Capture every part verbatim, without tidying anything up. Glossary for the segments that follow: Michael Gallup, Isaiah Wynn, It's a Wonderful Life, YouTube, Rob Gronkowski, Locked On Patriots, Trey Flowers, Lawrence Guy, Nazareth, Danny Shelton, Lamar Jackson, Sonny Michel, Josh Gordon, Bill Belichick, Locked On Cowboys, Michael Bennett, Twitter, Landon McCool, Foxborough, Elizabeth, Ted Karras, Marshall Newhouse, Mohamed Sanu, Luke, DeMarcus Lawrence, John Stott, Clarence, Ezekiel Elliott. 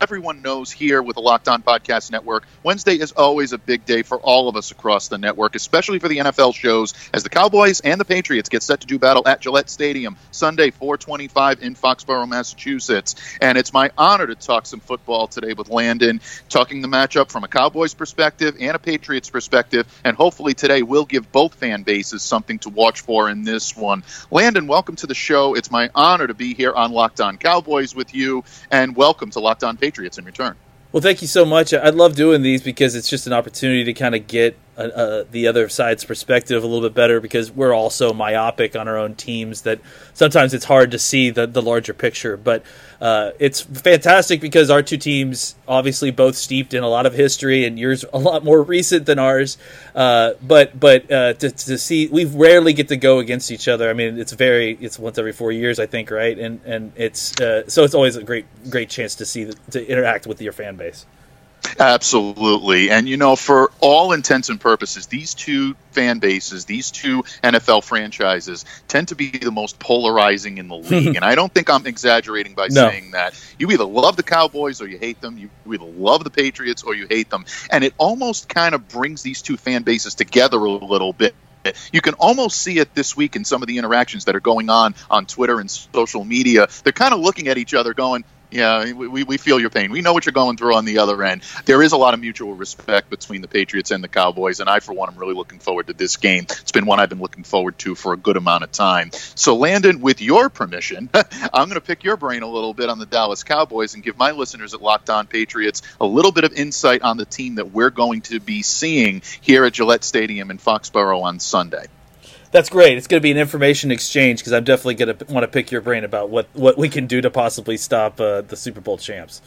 Everyone knows here with the Locked On Podcast Network, Wednesday is always a big day for all of us across the network, especially for the N F L shows, as the Cowboys and the Patriots get set to do battle at Gillette Stadium, Sunday, four twenty-five in Foxborough, Massachusetts. And it's my honor to talk some football today with Landon, talking the matchup from a Cowboys perspective and a Patriots perspective, and hopefully today we'll give both fan bases something to watch for in this one. Landon, welcome to the show. It's my honor to be here on Locked On Cowboys with you, and welcome to Locked On Patriots. Patriots in return. Well, thank you so much. I love doing these because it's just an opportunity to kind of get uh, the other side's perspective a little bit better, because we're all so myopic on our own teams that sometimes it's hard to see the, the larger picture. But uh, it's fantastic because our two teams obviously both steeped in a lot of history, and yours a lot more recent than ours. Uh, but but uh, to, to see, we rarely get to go against each other. I mean, it's very it's once every four years, I think, right? And and it's uh, so it's always a great great chance to see to interact with your fan base. Absolutely. And, you know, for all intents and purposes, these two fan bases, these two N F L franchises tend to be the most polarizing in the league. And I don't think I'm exaggerating by no. saying that. You either love the Cowboys or you hate them. You either love the Patriots or you hate them. And it almost kind of brings these two fan bases together a little bit. You can almost see it this week in some of the interactions that are going on on Twitter and social media. They're kind of looking at each other going, yeah, we we feel your pain. We know what you're going through on the other end. There is a lot of mutual respect between the Patriots and the Cowboys, and I, for one, am really looking forward to this game. It's been one I've been looking forward to for a good amount of time. So, Landon, with your permission, I'm going to pick your brain a little bit on the Dallas Cowboys and give my listeners at Locked On Patriots a little bit of insight on the team that we're going to be seeing here at Gillette Stadium in Foxborough on Sunday. That's great. It's going to be an information exchange, because I'm definitely going to want to pick your brain about what, what we can do to possibly stop uh, the Super Bowl champs.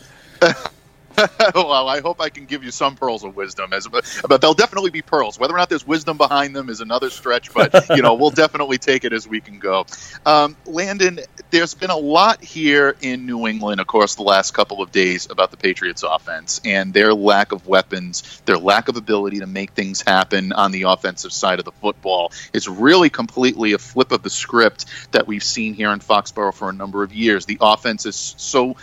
Well, I hope I can give you some pearls of wisdom, as but they'll definitely be pearls. Whether or not there's wisdom behind them is another stretch, but you know, we'll definitely take it as we can go. Um, Landon, there's been a lot here in New England, of course, the last couple of days about the Patriots' offense and their lack of weapons, their lack of ability to make things happen on the offensive side of the football. It's really completely a flip of the script that we've seen here in Foxborough for a number of years. The offense is so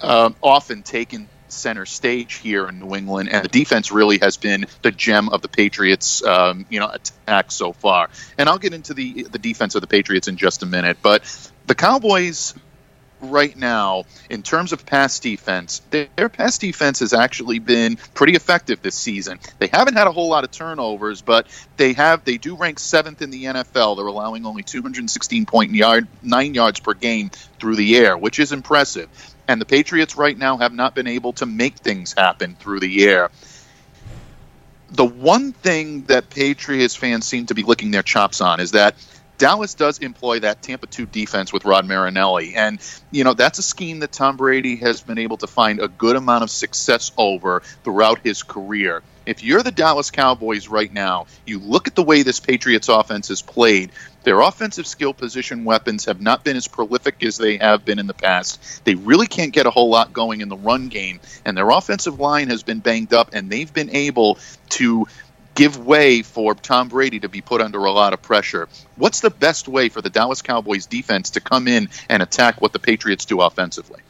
um, often taken center stage here in New England, and the defense really has been the gem of the Patriots um, you know, attack so far. And I'll get into the the defense of the Patriots in just a minute, but the Cowboys right now, in terms of pass defense, their pass defense has actually been pretty effective this season. They haven't had a whole lot of turnovers, but they have. They do rank seventh in the N F L. They're allowing only two hundred sixteen point nine yards per game through the air, which is impressive. And the Patriots right now have not been able to make things happen through the air. The one thing that Patriots fans seem to be licking their chops on is that Dallas does employ that Tampa two defense with Rod Marinelli. And, you know, that's a scheme that Tom Brady has been able to find a good amount of success over throughout his career. If you're the Dallas Cowboys right now, you look at the way this Patriots offense is played. Their offensive skill position weapons have not been as prolific as they have been in the past. They really can't get a whole lot going in the run game, and their offensive line has been banged up, and they've been able to give way for Tom Brady to be put under a lot of pressure. What's the best way for the Dallas Cowboys defense to come in and attack what the Patriots do offensively?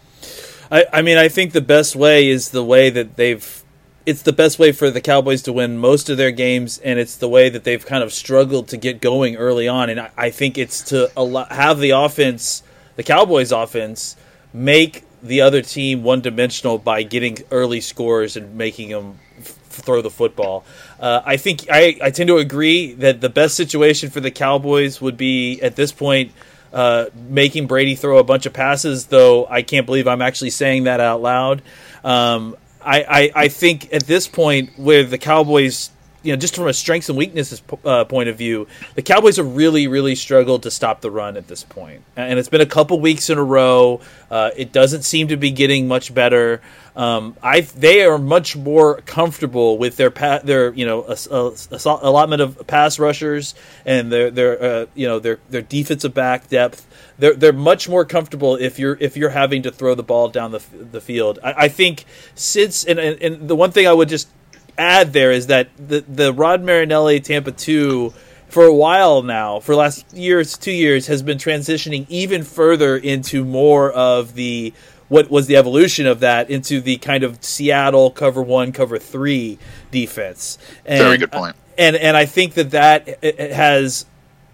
I, I mean, I think the best way is the way that they've it's the best way for the Cowboys to win most of their games, and it's the way that they've kind of struggled to get going early on. And I, I think it's to allow, have the offense, the Cowboys offense, make the other team one-dimensional by getting early scores and making them f- throw the football. Uh, I think I, I tend to agree that the best situation for the Cowboys would be, at this point, Uh, making Brady throw a bunch of passes, though I can't believe I'm actually saying that out loud. Um I, I, I think at this point where the Cowboys you know, just from a strengths and weaknesses uh, point of view, the Cowboys have really, really struggled to stop the run at this point. And it's been a couple weeks in a row. Uh, it doesn't seem to be getting much better. Um, I they are much more comfortable with their pa- their you know ass- ass- allotment of pass rushers and their their uh, you know their their defensive back depth. They're they're much more comfortable if you're if you're having to throw the ball down the the field. I, I think since and, and and the one thing I would just add there is that the the Rod Marinelli Tampa two for a while now, for the last year, two years, has been transitioning even further into more of the what was the evolution of that into the kind of Seattle cover one, cover three defense. And, very good point. And and I think that that has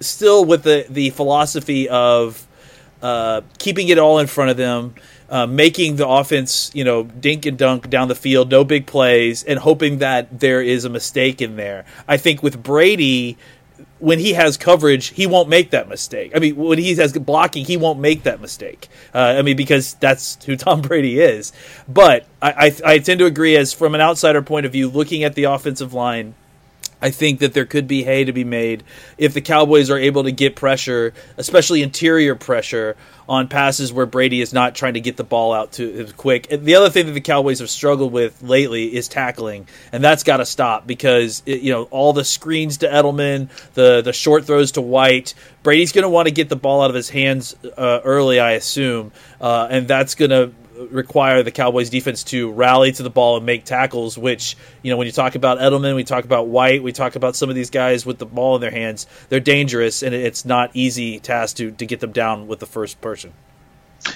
still with the, the philosophy of uh, keeping it all in front of them, uh, making the offense, you know, dink and dunk down the field, no big plays, and hoping that there is a mistake in there. I think with Brady, when he has coverage, he won't make that mistake. I mean, when he has blocking, he won't make that mistake. Uh, I mean, because that's who Tom Brady is. But I, I, I tend to agree, as from an outsider point of view, looking at the offensive line, I think that there could be hay to be made if the Cowboys are able to get pressure, especially interior pressure, on passes where Brady is not trying to get the ball out too quick. And the other thing that the Cowboys have struggled with lately is tackling, and that's got to stop because it, you know all the screens to Edelman, the the short throws to White. Brady's going to want to get the ball out of his hands uh, early, I assume, uh, and that's going to require the Cowboys defense to rally to the ball and make tackles, which, you know, when you talk about Edelman, we talk about White, we talk about some of these guys with the ball in their hands, they're dangerous, and it's not easy task to, to get them down with the first person.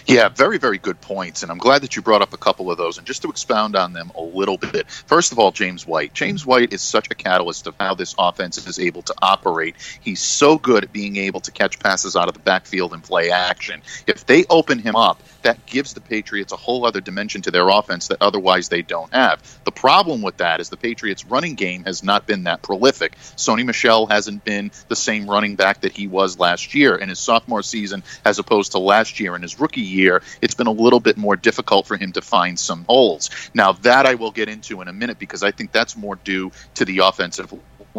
Yeah, very, very good points, and I'm glad that you brought up a couple of those, and just to expound on them a little bit. First of all, James White. James White is such a catalyst of how this offense is able to operate. He's so good at being able to catch passes out of the backfield and play action. If they open him up, that gives the Patriots a whole other dimension to their offense that otherwise they don't have. The problem with that is the Patriots' running game has not been that prolific. Sonny Michel hasn't been the same running back that he was last year in his sophomore season as opposed to last year. In his rookie year, it's been a little bit more difficult for him to find some holes. Now, that I will get into in a minute because I think that's more due to the offensive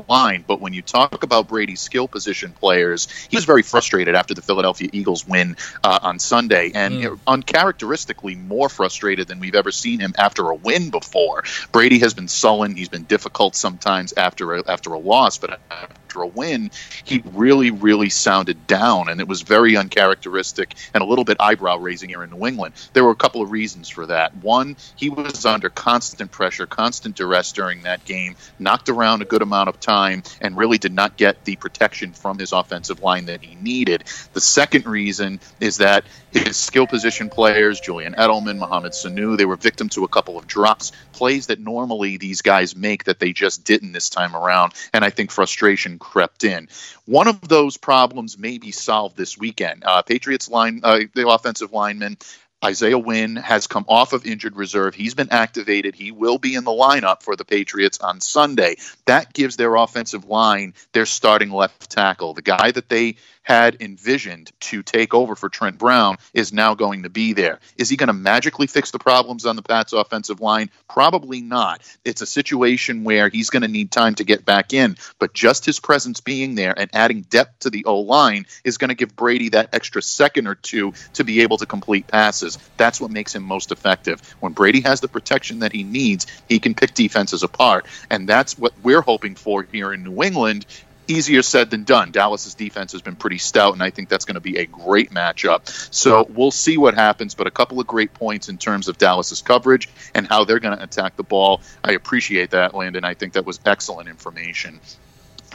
line, but when you talk about Brady's skill position players, he was very frustrated after the Philadelphia Eagles win uh, on Sunday, and mm. you know, uncharacteristically more frustrated than we've ever seen him after a win before. Brady has been sullen, he's been difficult sometimes after a, after a loss, but after a win, he really, really sounded down, and it was very uncharacteristic and a little bit eyebrow-raising here in New England. There were a couple of reasons for that. One, he was under constant pressure, constant duress during that game, knocked around a good amount of time, Time, and really did not get the protection from his offensive line that he needed. The second reason is that his skill position players, Julian Edelman, Mohamed Sanu, they were victim to a couple of drops, plays that normally these guys make that they just didn't this time around, and I think frustration crept in. One of those problems may be solved this weekend. Uh, Patriots line, uh, the offensive lineman, Isaiah Wynn, has come off of injured reserve. He's been activated. He will be in the lineup for the Patriots on Sunday. That gives their offensive line their starting left tackle. The guy that they had envisioned to take over for Trent Brown is now going to be there. Is he going to magically fix the problems on the Pats offensive line? Probably not. It's a situation where he's going to need time to get back in, but just his presence being there and adding depth to the O-line is going to give Brady that extra second or two to be able to complete passes. That's what makes him most effective. When Brady has the protection that he needs, he can pick defenses apart, and that's what we're hoping for here in New England. Easier said than done. Dallas's defense has been pretty stout, and I think that's going to be a great matchup. So we'll see what happens, but a couple of great points in terms of Dallas's coverage and how they're going to attack the ball. I appreciate that, Landon. I think that was excellent information.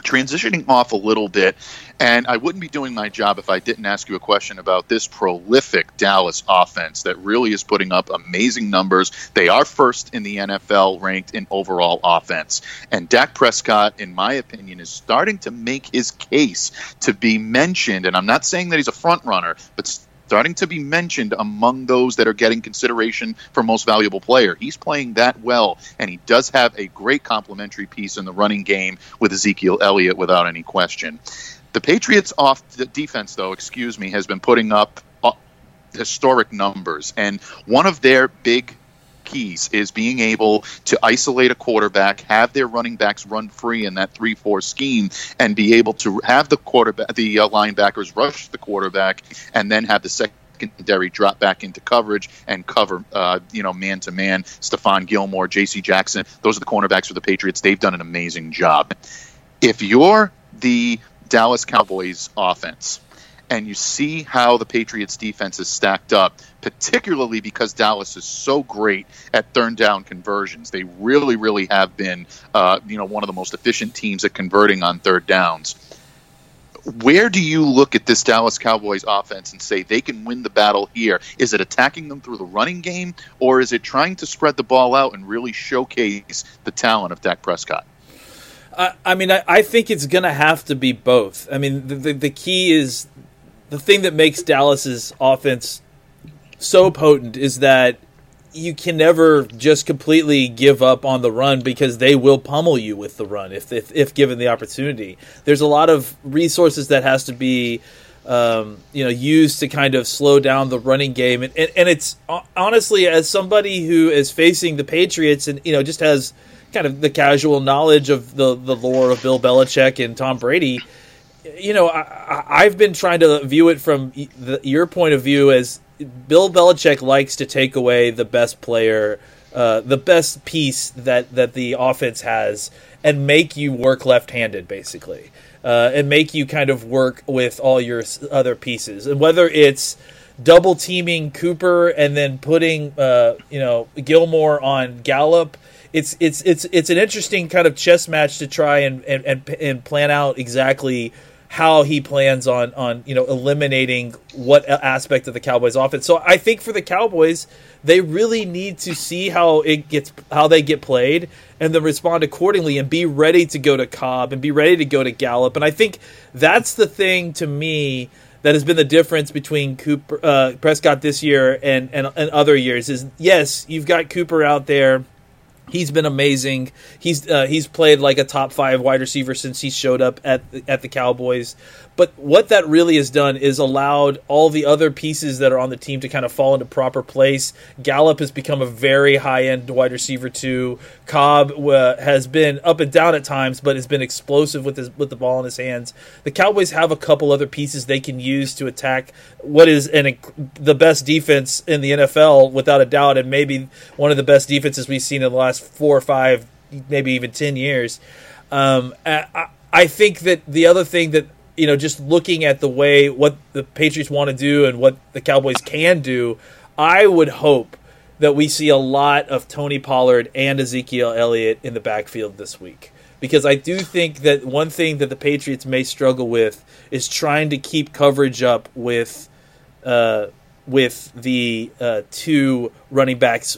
Transitioning off a little bit, and I wouldn't be doing my job if I didn't ask you a question about this prolific Dallas offense that really is putting up amazing numbers. They are first in the N F L ranked in overall offense. And Dak Prescott, in my opinion, is starting to make his case to be mentioned. And I'm not saying that he's a front runner, but starting to be mentioned among those that are getting consideration for most valuable player. He's playing that well, and he does have a great complementary piece in the running game with Ezekiel Elliott without any question. The Patriots off the defense, though, excuse me, has been putting up historic numbers, and one of their big keys is being able to isolate a quarterback, have their running backs run free in that three four scheme, and be able to have the quarterback, the uh, linebackers rush the quarterback, and then have the second. secondary drop back into coverage and cover, uh, you know, man-to-man. Stephon Gilmore, J C Jackson, those are the cornerbacks for the Patriots. They've done an amazing job. If you're the Dallas Cowboys offense and you see how the Patriots defense is stacked up, particularly because Dallas is so great at third down conversions. They really, really have been, uh, you know, one of the most efficient teams at converting on third downs. Where do you look at this Dallas Cowboys offense and say they can win the battle here? Is it attacking them through the running game, or is it trying to spread the ball out and really showcase the talent of Dak Prescott? I, I mean, I, I think it's going to have to be both. I mean, the, the, the key is the thing that makes Dallas's offense so potent is that you can never just completely give up on the run, because they will pummel you with the run if if, if given the opportunity. There's a lot of resources that has to be um, you know used to kind of slow down the running game, and, and and it's honestly, as somebody who is facing the Patriots and you know just has kind of the casual knowledge of the the lore of Bill Belichick and Tom Brady. You know, I, I've been trying to view it from the, your point of view as Bill Belichick likes to take away the best player, uh, the best piece that, that the offense has, and make you work left-handed, basically, uh, and make you kind of work with all your other pieces. And whether it's double teaming Cooper and then putting uh, you know Gilmore on Gallup. It's it's it's it's an interesting kind of chess match to try and and, and, and plan out exactly how he plans on, on you know eliminating what aspect of the Cowboys offense. So I think for the Cowboys, they really need to see how it gets how they get played and then respond accordingly and be ready to go to Cobb and be ready to go to Gallup. And I think that's the thing to me that has been the difference between Cooper uh, Prescott this year and, and and other years is, yes, you've got Cooper out there. He's been amazing. He's uh, he's played like a top five wide receiver since he showed up at the, at the Cowboys. But what that really has done is allowed all the other pieces that are on the team to kind of fall into proper place. Gallup has become a very high-end wide receiver too. Cobb uh, has been up and down at times, but has been explosive with his, with the ball in his hands. The Cowboys have a couple other pieces they can use to attack what is an, the best defense in the N F L, without a doubt, and maybe one of the best defenses we've seen in the last four or five, maybe even ten years. Um, I, I think that the other thing that, you know, just looking at the way what the Patriots want to do and what the Cowboys can do, I would hope that we see a lot of Tony Pollard and Ezekiel Elliott in the backfield this week. Because I do think that one thing that the Patriots may struggle with is trying to keep coverage up with, uh, with the uh, two running backs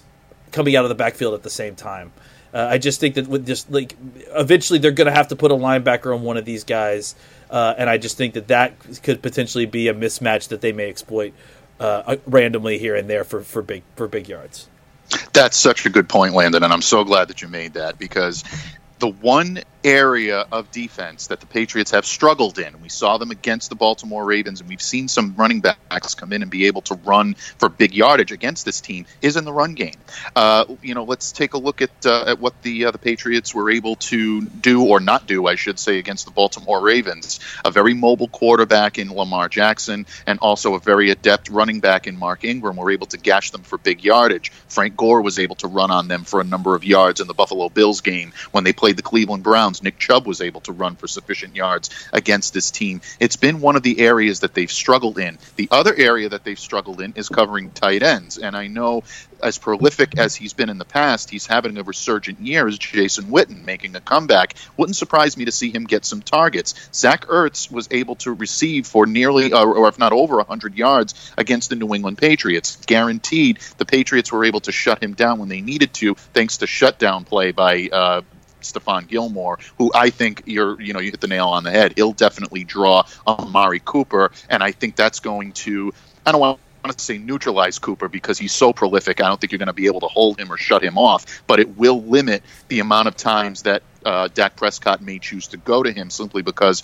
coming out of the backfield at the same time. Uh, I just think that with just like eventually they're going to have to put a linebacker on one of these guys, uh, and I just think that that could potentially be a mismatch that they may exploit uh, randomly here and there for, for big for big yards. That's such a good point, Landon, and I'm so glad that you made that, because the one area of defense that the Patriots have struggled in, we saw them against the Baltimore Ravens, and we've seen some running backs come in and be able to run for big yardage against this team, is in the run game. Uh, you know, let's take a look at uh, at what the uh, the Patriots were able to do, or not do, I should say, against the Baltimore Ravens. A very mobile quarterback in Lamar Jackson, and also a very adept running back in Mark Ingram, were able to gash them for big yardage. Frank Gore was able to run on them for a number of yards in the Buffalo Bills game when they played the Cleveland Browns. Nick Chubb was able to run for sufficient yards against this team. It's been one of the areas that they've struggled in. The other area that they've struggled in is covering tight ends. And I know, as prolific as he's been in the past, he's having a resurgent year as Jason Witten, making a comeback. Wouldn't surprise me to see him get some targets. Zach Ertz was able to receive for nearly, uh, or if not over, one hundred yards against the New England Patriots. Guaranteed, the Patriots were able to shut him down when they needed to, thanks to shutdown play by uh Stephon Gilmore, who I think you're, you know, you hit the nail on the head. He'll definitely draw Amari Cooper, and I think that's going to, I don't want to say neutralize Cooper, because he's so prolific. I don't think you're going to be able to hold him or shut him off, but it will limit the amount of times that uh, Dak Prescott may choose to go to him, simply because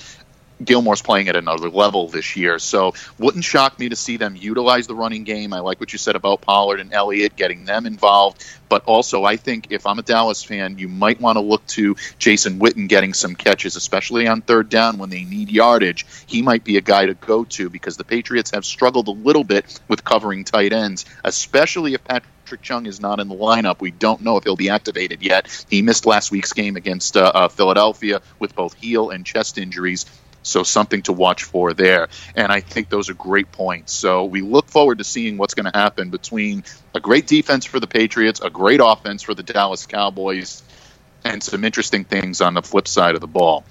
Gilmore's playing at another level this year. So wouldn't shock me to see them utilize the running game. I like what you said about Pollard and Elliott, getting them involved. But also, I think if I'm a Dallas fan, you might want to look to Jason Witten getting some catches, especially on third down when they need yardage. He might be a guy to go to because the Patriots have struggled a little bit with covering tight ends, especially if Patrick Chung is not in the lineup. We don't know if he'll be activated yet. He missed last week's game against uh, uh, Philadelphia with both heel and chest injuries. So something to watch for there. And I think those are great points. So we look forward to seeing what's going to happen between a great defense for the Patriots, a great offense for the Dallas Cowboys, and some interesting things on the flip side of the ball.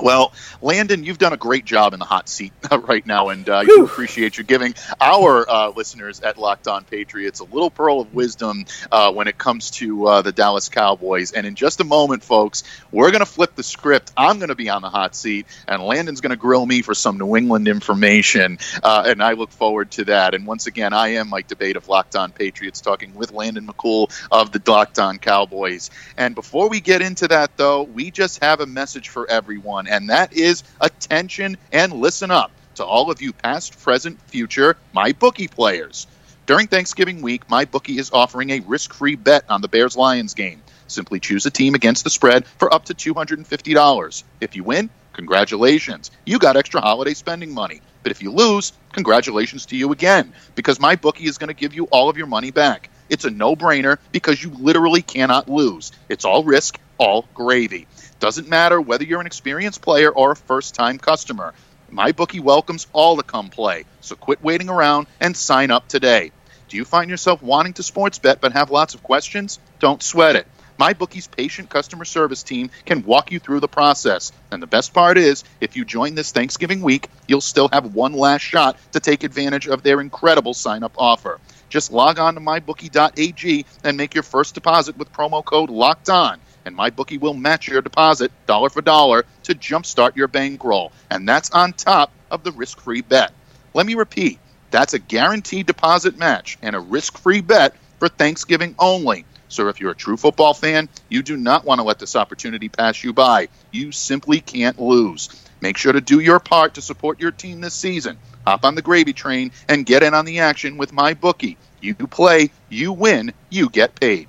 Well, Landon, you've done a great job in the hot seat right now, and uh, I do appreciate you giving our uh, listeners at Locked On Patriots a little pearl of wisdom uh, when it comes to uh, the Dallas Cowboys. And in just a moment, folks, we're going to flip the script. I'm going to be on the hot seat, and Landon's going to grill me for some New England information, uh, and I look forward to that. And once again, I am Mike DeBate of Locked On Patriots, talking with Landon McCool of the Locked On Cowboys. And before we get into that, though, we just have a message for everyone. And that is attention and listen up to all of you past, present, future MyBookie players. During Thanksgiving week, MyBookie is offering a risk-free bet on the Bears-Lions game. Simply choose a team against the spread for up to two hundred fifty dollars. If you win, congratulations. You got extra holiday spending money. But if you lose, congratulations to you again, because MyBookie is going to give you all of your money back. It's a no-brainer because you literally cannot lose. It's all risk, all gravy. Doesn't matter whether you're an experienced player or a first-time customer. MyBookie welcomes all to come play, so quit waiting around and sign up today. Do you find yourself wanting to sports bet but have lots of questions? Don't sweat it. MyBookie's patient customer service team can walk you through the process. And the best part is, if you join this Thanksgiving week, you'll still have one last shot to take advantage of their incredible sign-up offer. Just log on to my bookie dot a g and make your first deposit with promo code LOCKEDON. And MyBookie will match your deposit dollar for dollar to jumpstart your bankroll. And that's on top of the risk-free bet. Let me repeat, that's a guaranteed deposit match and a risk-free bet for Thanksgiving only. So if you're a true football fan, you do not want to let this opportunity pass you by. You simply can't lose. Make sure to do your part to support your team this season. Hop on the gravy train and get in on the action with MyBookie. You play, you win, you get paid.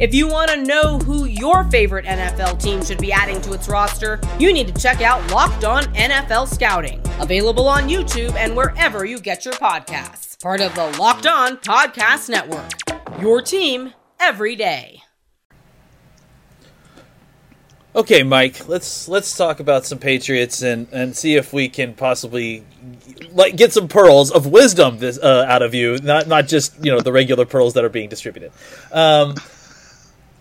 If you want to know who your favorite N F L team should be adding to its roster, you need to check out Locked On N F L Scouting, available on YouTube and wherever you get your podcasts. Part of the Locked On Podcast Network, your team every day. Okay, Mike, let's let's talk about some Patriots and, and see if we can possibly like get some pearls of wisdom this, uh, out of you, not not just you know the regular pearls that are being distributed. Um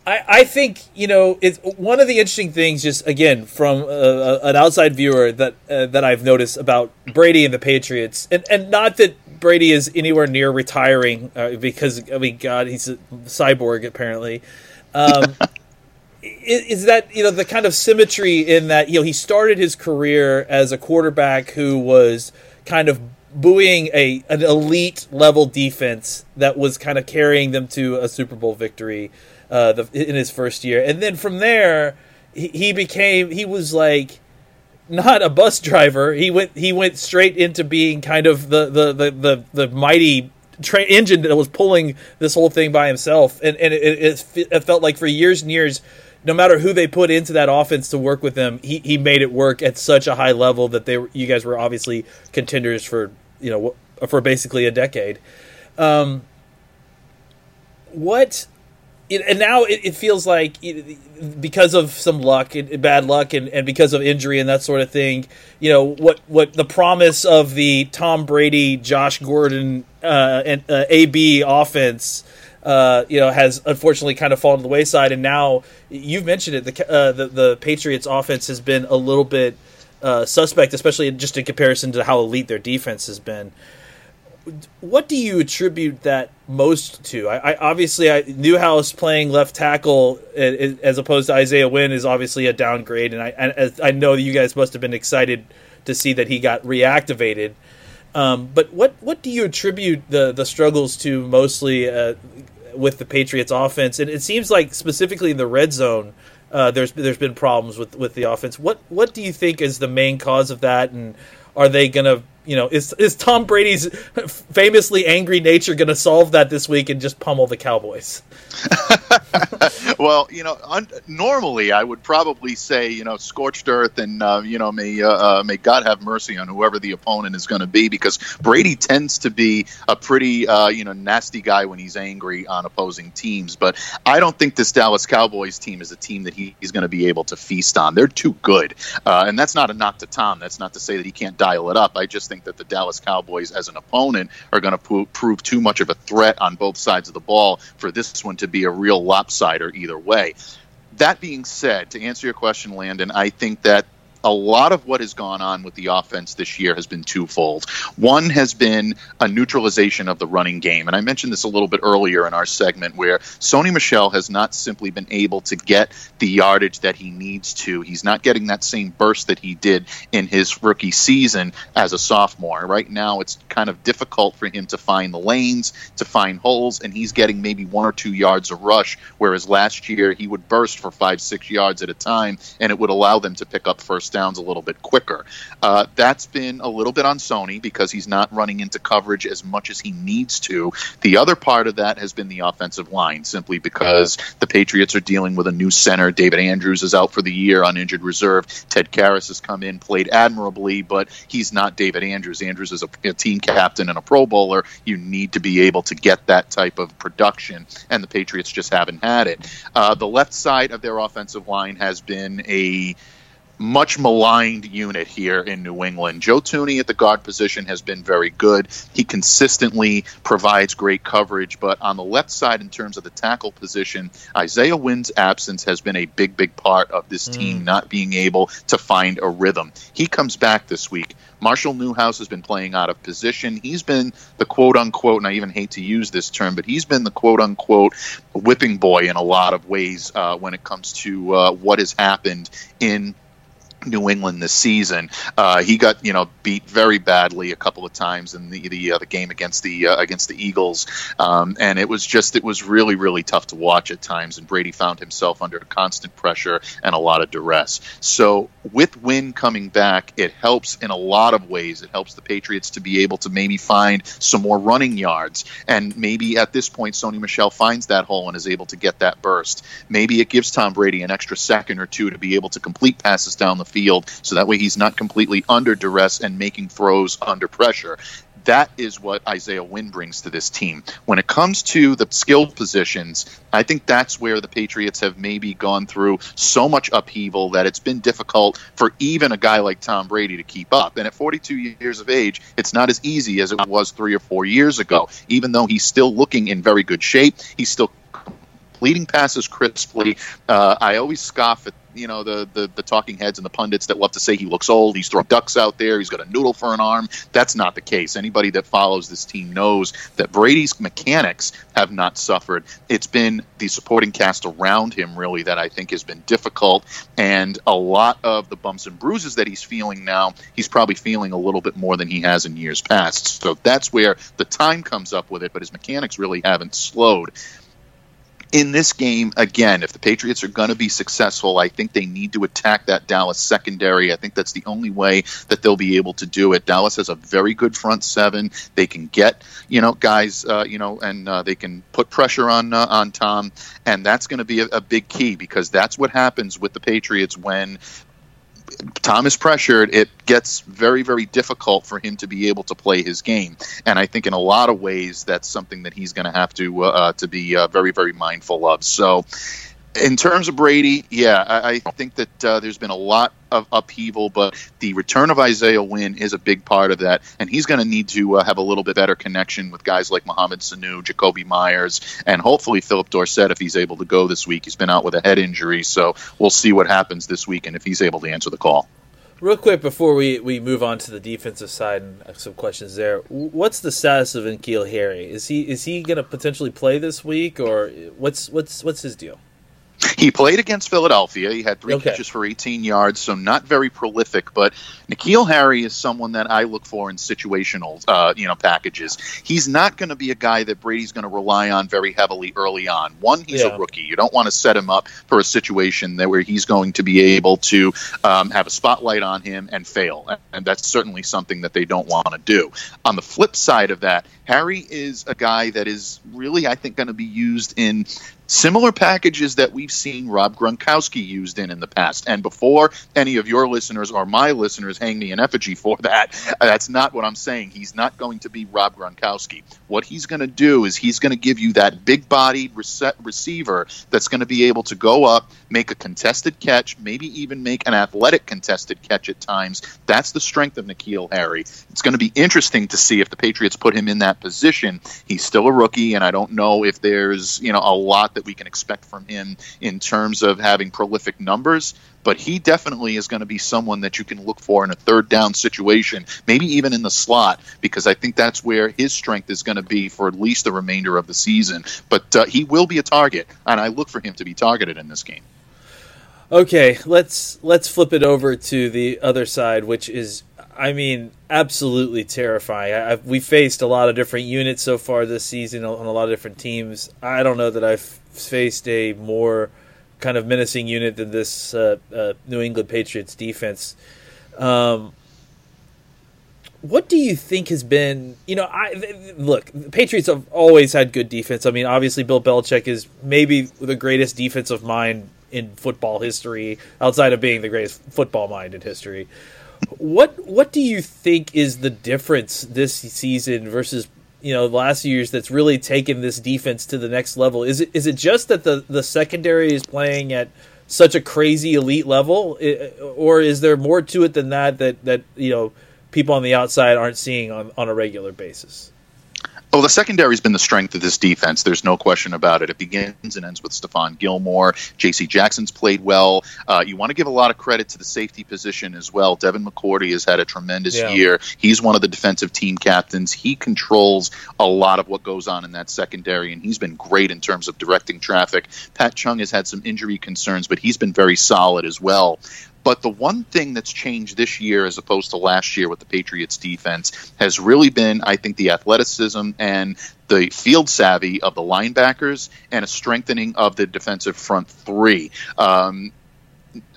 I, I think, you know, it's one of the interesting things, just, again, from uh, an outside viewer that uh, that I've noticed about Brady and the Patriots, and, and not that Brady is anywhere near retiring, uh, because, I mean, God, he's a cyborg, apparently, um, is, is that, you know, the kind of symmetry in that, you know, he started his career as a quarterback who was kind of buoying a an elite-level defense that was kind of carrying them to a Super Bowl victory. Uh, the, in his first year, and then from there, he, he became he was like not a bus driver. He went he went straight into being kind of the the the the, the mighty tra- engine that was pulling this whole thing by himself. And and it, it, it felt like for years and years, no matter who they put into that offense to work with him, he, he made it work at such a high level that they were, you guys were obviously contenders for you know for basically a decade. Um, what? It, and now it, it feels like it, because of some luck, it, bad luck, and, and because of injury and that sort of thing, you know what, what the promise of the Tom Brady, Josh Gordon, uh, and uh, A B offense, uh, you know, has unfortunately kind of fallen to the wayside. And now you've mentioned it, the uh, the, the Patriots' offense has been a little bit uh, suspect, especially just in comparison to how elite their defense has been. what do you attribute that most to? I, I obviously I, Newhouse playing left tackle as opposed to Isaiah Wynn is obviously a downgrade, and I, and I know that you guys must have been excited to see that he got reactivated. Um, but what, what do you attribute the, the struggles to mostly uh, with the Patriots offense? And it seems like specifically in the red zone, uh, there's there's been problems with, with the offense. What what do you think is the main cause of that? And are they going to, you know, is is Tom Brady's famously angry nature going to solve that this week and just pummel the Cowboys? Well, you know, un- normally I would probably say, you know, scorched earth and, uh, you know, may uh, uh, may God have mercy on whoever the opponent is going to be, because Brady tends to be a pretty, uh, you know, nasty guy when he's angry on opposing teams. But I don't think this Dallas Cowboys team is a team that he, he's going to be able to feast on. They're too good. Uh, and that's not a knock to Tom. That's not to say that he can't dial it up. I just think that the Dallas Cowboys as an opponent are going to po- prove too much of a threat on both sides of the ball for this one to be a real lopsider either way. That being said, to answer your question, Landon, I think that a lot of what has gone on with the offense this year has been twofold. One has been a neutralization of the running game. And I mentioned this a little bit earlier in our segment, where Sonny Michel has not simply been able to get the yardage that he needs to. He's not getting that same burst that he did in his rookie season as a sophomore. Right now, it's kind of difficult for him to find the lanes, to find holes, and he's getting maybe one or two yards a rush, whereas last year he would burst for five, six yards at a time, and it would allow them to pick up first downs a little bit quicker. Uh, that's been a little bit on Sony because he's not running into coverage as much as he needs to. The other part of that has been the offensive line, simply because the Patriots are dealing with a new center. David Andrews is out for the year on injured reserve. Ted Karras has come in, played admirably, but he's not David Andrews. Andrews is a, a team captain and a Pro Bowler. You need to be able to get that type of production, and the Patriots just haven't had it. Uh, the left side of their offensive line has been a much maligned unit here in New England. Joe Thuney at the guard position has been very good. He consistently provides great coverage, but on the left side in terms of the tackle position, Isaiah Wynn's absence has been a big, big part of this mm. team not being able to find a rhythm. He comes back this week. Marshall Newhouse has been playing out of position. He's been the quote-unquote, and I even hate to use this term, but he's been the quote-unquote whipping boy in a lot of ways uh, when it comes to uh, what has happened in New England this season. Uh, he got you know beat very badly a couple of times in the the, uh, the game against the uh, against the Eagles, um, and it was just it was really really tough to watch at times. And Brady found himself under constant pressure and a lot of duress. So with Wynn coming back, it helps in a lot of ways. It helps the Patriots to be able to maybe find some more running yards, and maybe at this point Sonny Michel finds that hole and is able to get that burst. Maybe it gives Tom Brady an extra second or two to be able to complete passes down the field, so that way he's not completely under duress and making throws under pressure. That is what Isaiah Wynn brings to this team. When it comes to the skill positions, I think that's where the Patriots have maybe gone through so much upheaval that it's been difficult for even a guy like Tom Brady to keep up. And at forty-two years of age, it's not as easy as it was three or four years ago. Even though he's still looking in very good shape, he's still completing passes crisply. Uh, I always scoff at you know, the, the the talking heads and the pundits that love to say he looks old, he's throwing ducks out there, he's got a noodle for an arm. That's not the case. Anybody that follows this team knows that Brady's mechanics have not suffered. It's been the supporting cast around him, really, that I think has been difficult. And a lot of the bumps and bruises that he's feeling now, he's probably feeling a little bit more than he has in years past. So that's where the time comes up with it, but his mechanics really haven't slowed. In this game, again, if the Patriots are going to be successful, I think they need to attack that Dallas secondary. I think that's the only way that they'll be able to do it. Dallas has a very good front seven. They can get, you know, guys, uh, you know, and uh, they can put pressure on uh, on Tom, and that's going to be a, a big key, because that's what happens with the Patriots when Tom is pressured. It gets very, very difficult for him to be able to play his game, and I think in a lot of ways that's something that he's going to have to uh, to be uh, very, very mindful of. So, in terms of Brady, yeah, I, I think that uh, there's been a lot of upheaval, but the return of Isaiah Wynn is a big part of that, and he's going to need to uh, have a little bit better connection with guys like Mohamed Sanu, Jacoby Myers, and hopefully Philip Dorsett if he's able to go this week. He's been out with a head injury, so we'll see what happens this week and if he's able to answer the call. Real quick before we, we move on to the defensive side and some questions there, what's the status of N'Keal Harry? Is he is he going to potentially play this week, or what's what's what's his deal? He played against Philadelphia. He had three okay. catches for eighteen yards, so not very prolific. But N'Keal Harry is someone that I look for in situational uh, you know, packages. He's not going to be a guy that Brady's going to rely on very heavily early on. One, he's yeah. a rookie. You don't want to set him up for a situation that where he's going to be able to um, have a spotlight on him and fail. And that's certainly something that they don't want to do. On the flip side of that, Harry is a guy that is really, I think, going to be used in similar packages that we've seen Rob Gronkowski used in in the past. And before any of your listeners or my listeners hang me in effigy for that, that's not what I'm saying. He's not going to be Rob Gronkowski. What he's going to do is he's going to give you that big-bodied rec- receiver that's going to be able to go up, make a contested catch, maybe even make an athletic contested catch at times. That's the strength of N'Keal Harry. It's going to be interesting to see if the Patriots put him in that position. He's still a rookie, and I don't know if there's, you know, a lot that we can expect from him in terms of having prolific numbers, but he definitely is going to be someone that you can look for in a third down situation, maybe even in the slot, because I think that's where his strength is going to be for at least the remainder of the season. But uh, he will be a target, and I look for him to be targeted in this game. Okay, let's let's flip it over to the other side, which is, I mean, absolutely terrifying. I, I've, we faced a lot of different units so far this season on a lot of different teams. I don't know that I've faced a more kind of menacing unit than this uh, uh, New England Patriots defense. Um, what do you think has been, you know, I look, the Patriots have always had good defense. I mean, obviously Bill Belichick is maybe the greatest defensive mind in football history, outside of being the greatest football mind in history. What what do you think is the difference this season versus, you know, last year's that's really taken this defense to the next level? Is it is it just that the, the secondary is playing at such a crazy elite level, or is there more to it than that that, that you know, people on the outside aren't seeing on, on a regular basis? Well, the secondary's been the strength of this defense. There's no question about it. It begins and ends with Stephon Gilmore. J C Jackson's played well. Uh, you want to give a lot of credit to the safety position as well. Devin McCourty has had a tremendous yeah. year. He's one of the defensive team captains. He controls a lot of what goes on in that secondary, and he's been great in terms of directing traffic. Pat Chung has had some injury concerns, but he's been very solid as well. But the one thing that's changed this year as opposed to last year with the Patriots defense has really been, I think, the athleticism and the field savvy of the linebackers and a strengthening of the defensive front three. Um,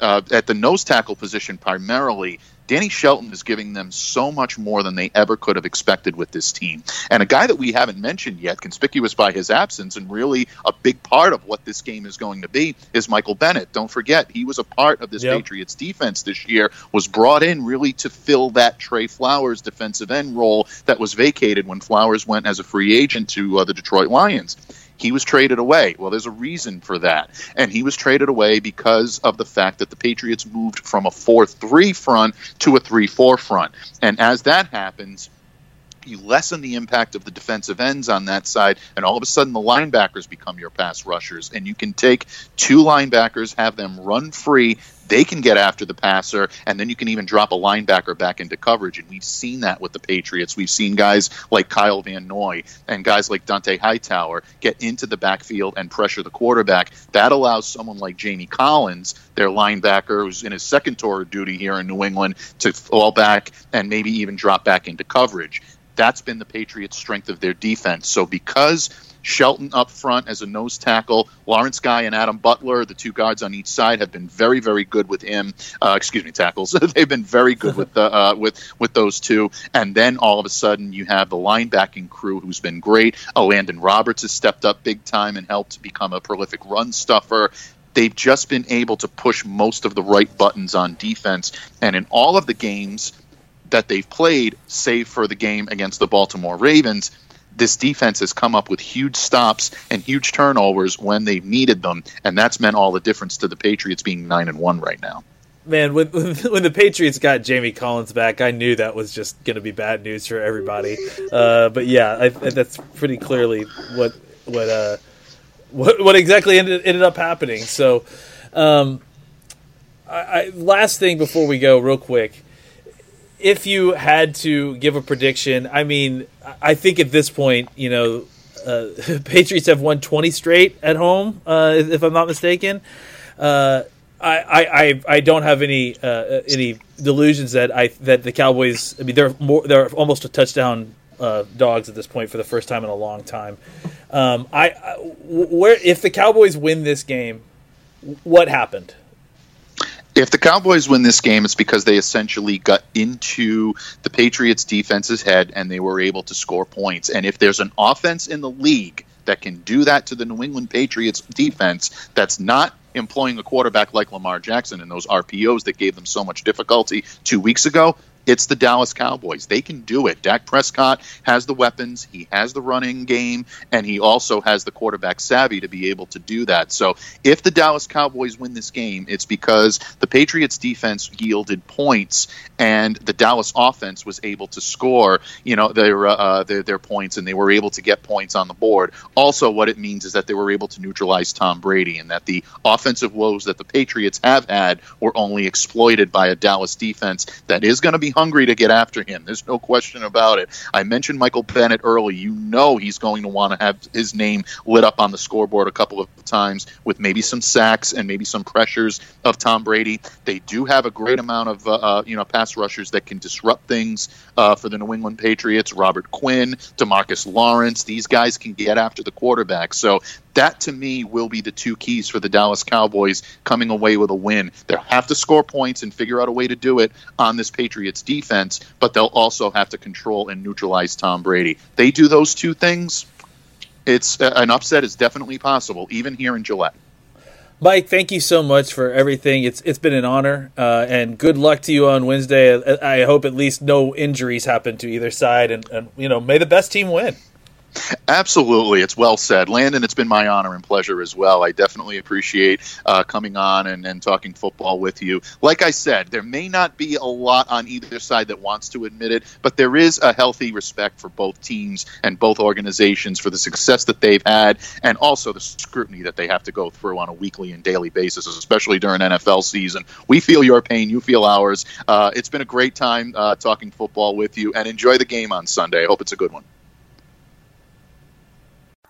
uh, at the nose tackle position primarily, Danny Shelton is giving them so much more than they ever could have expected with this team. And a guy that we haven't mentioned yet, conspicuous by his absence and really a big part of what this game is going to be, is Michael Bennett. Don't forget, he was a part of this yep. Patriots defense this year, was brought in really to fill that Trey Flowers defensive end role that was vacated when Flowers went as a free agent to uh, the Detroit Lions. He was traded away. Well, there's a reason for that. And he was traded away because of the fact that the Patriots moved from a four three front to a three four front. And as that happens, you lessen the impact of the defensive ends on that side, and all of a sudden the linebackers become your pass rushers. And you can take two linebackers, have them run free, they can get after the passer, and then you can even drop a linebacker back into coverage. And we've seen that with the Patriots. We've seen guys like Kyle Van Noy and guys like Dante Hightower get into the backfield and pressure the quarterback. That allows someone like Jamie Collins, their linebacker, who's in his second tour of duty here in New England, to fall back and maybe even drop back into coverage. That's been the Patriots' strength of their defense. So because Shelton up front as a nose tackle, Lawrence Guy and Adam Butler, the two guards on each side, have been very, very good with him. Uh, excuse me, tackles. They've been very good with the uh, with with those two. And then all of a sudden, you have the linebacking crew who's been great. Oh, Landon Roberts has stepped up big time and helped become a prolific run stuffer. They've just been able to push most of the right buttons on defense, and in all of the games that they've played, save for the game against the Baltimore Ravens, this defense has come up with huge stops and huge turnovers when they've needed them, and that's meant all the difference to the Patriots being nine and one right now. Man, when when the Patriots got Jamie Collins back, I knew that was just going to be bad news for everybody. Uh, but yeah, I, that's pretty clearly what what uh, what, what exactly ended, ended up happening. So. Um, I, I, last thing before we go, real quick. If you had to give a prediction, I mean, I think at this point, you know, uh, Patriots have won twenty straight at home, uh, if I'm not mistaken. Uh, I, I, I don't have any uh, any delusions that I that the Cowboys. I mean, they're more they're almost a touchdown uh, dogs at this point for the first time in a long time. Um, I, I where if the Cowboys win this game, what happened? If the Cowboys win this game, it's because they essentially got into the Patriots' defense's head and they were able to score points. And if there's an offense in the league that can do that to the New England Patriots' defense, that's not employing a quarterback like Lamar Jackson and those R P Os that gave them so much difficulty two weeks ago, it's the Dallas Cowboys. They can do it. Dak Prescott has the weapons, he has the running game, and he also has the quarterback savvy to be able to do that. So if the Dallas Cowboys win this game, it's because the Patriots defense yielded points and the Dallas offense was able to score, you know, their uh, their, their points, and they were able to get points on the board. Also, what it means is that they were able to neutralize Tom Brady and that the offensive woes that the Patriots have had were only exploited by a Dallas defense that is going to be hungry to get after him. There's no question about it. I mentioned Michael Bennett early. You know he's going to want to have his name lit up on the scoreboard a couple of times with maybe some sacks and maybe some pressures of Tom Brady. They do have a great amount of uh, you know pass rushers that can disrupt things uh, for the New England Patriots. Robert Quinn, DeMarcus Lawrence, these guys can get after the quarterback. So that, to me, will be the two keys for the Dallas Cowboys coming away with a win. They'll have to score points and figure out a way to do it on this Patriots defense, but they'll also have to control and neutralize Tom Brady. They do those two things, it's uh, an upset is definitely possible, even here in Gillette. Mike, thank you so much for everything. It's It's been an honor, uh, and good luck to you on Wednesday. I, I hope at least no injuries happen to either side, and, and you know, may the best team win. Absolutely. It's well said. Landon, it's been my honor and pleasure as well. I definitely appreciate uh, coming on and, and talking football with you. Like I said, there may not be a lot on either side that wants to admit it, but there is a healthy respect for both teams and both organizations for the success that they've had and also the scrutiny that they have to go through on a weekly and daily basis, especially during N F L season. We feel your pain. You feel ours. Uh, it's been a great time uh, talking football with you, and enjoy the game on Sunday. I hope it's a good one.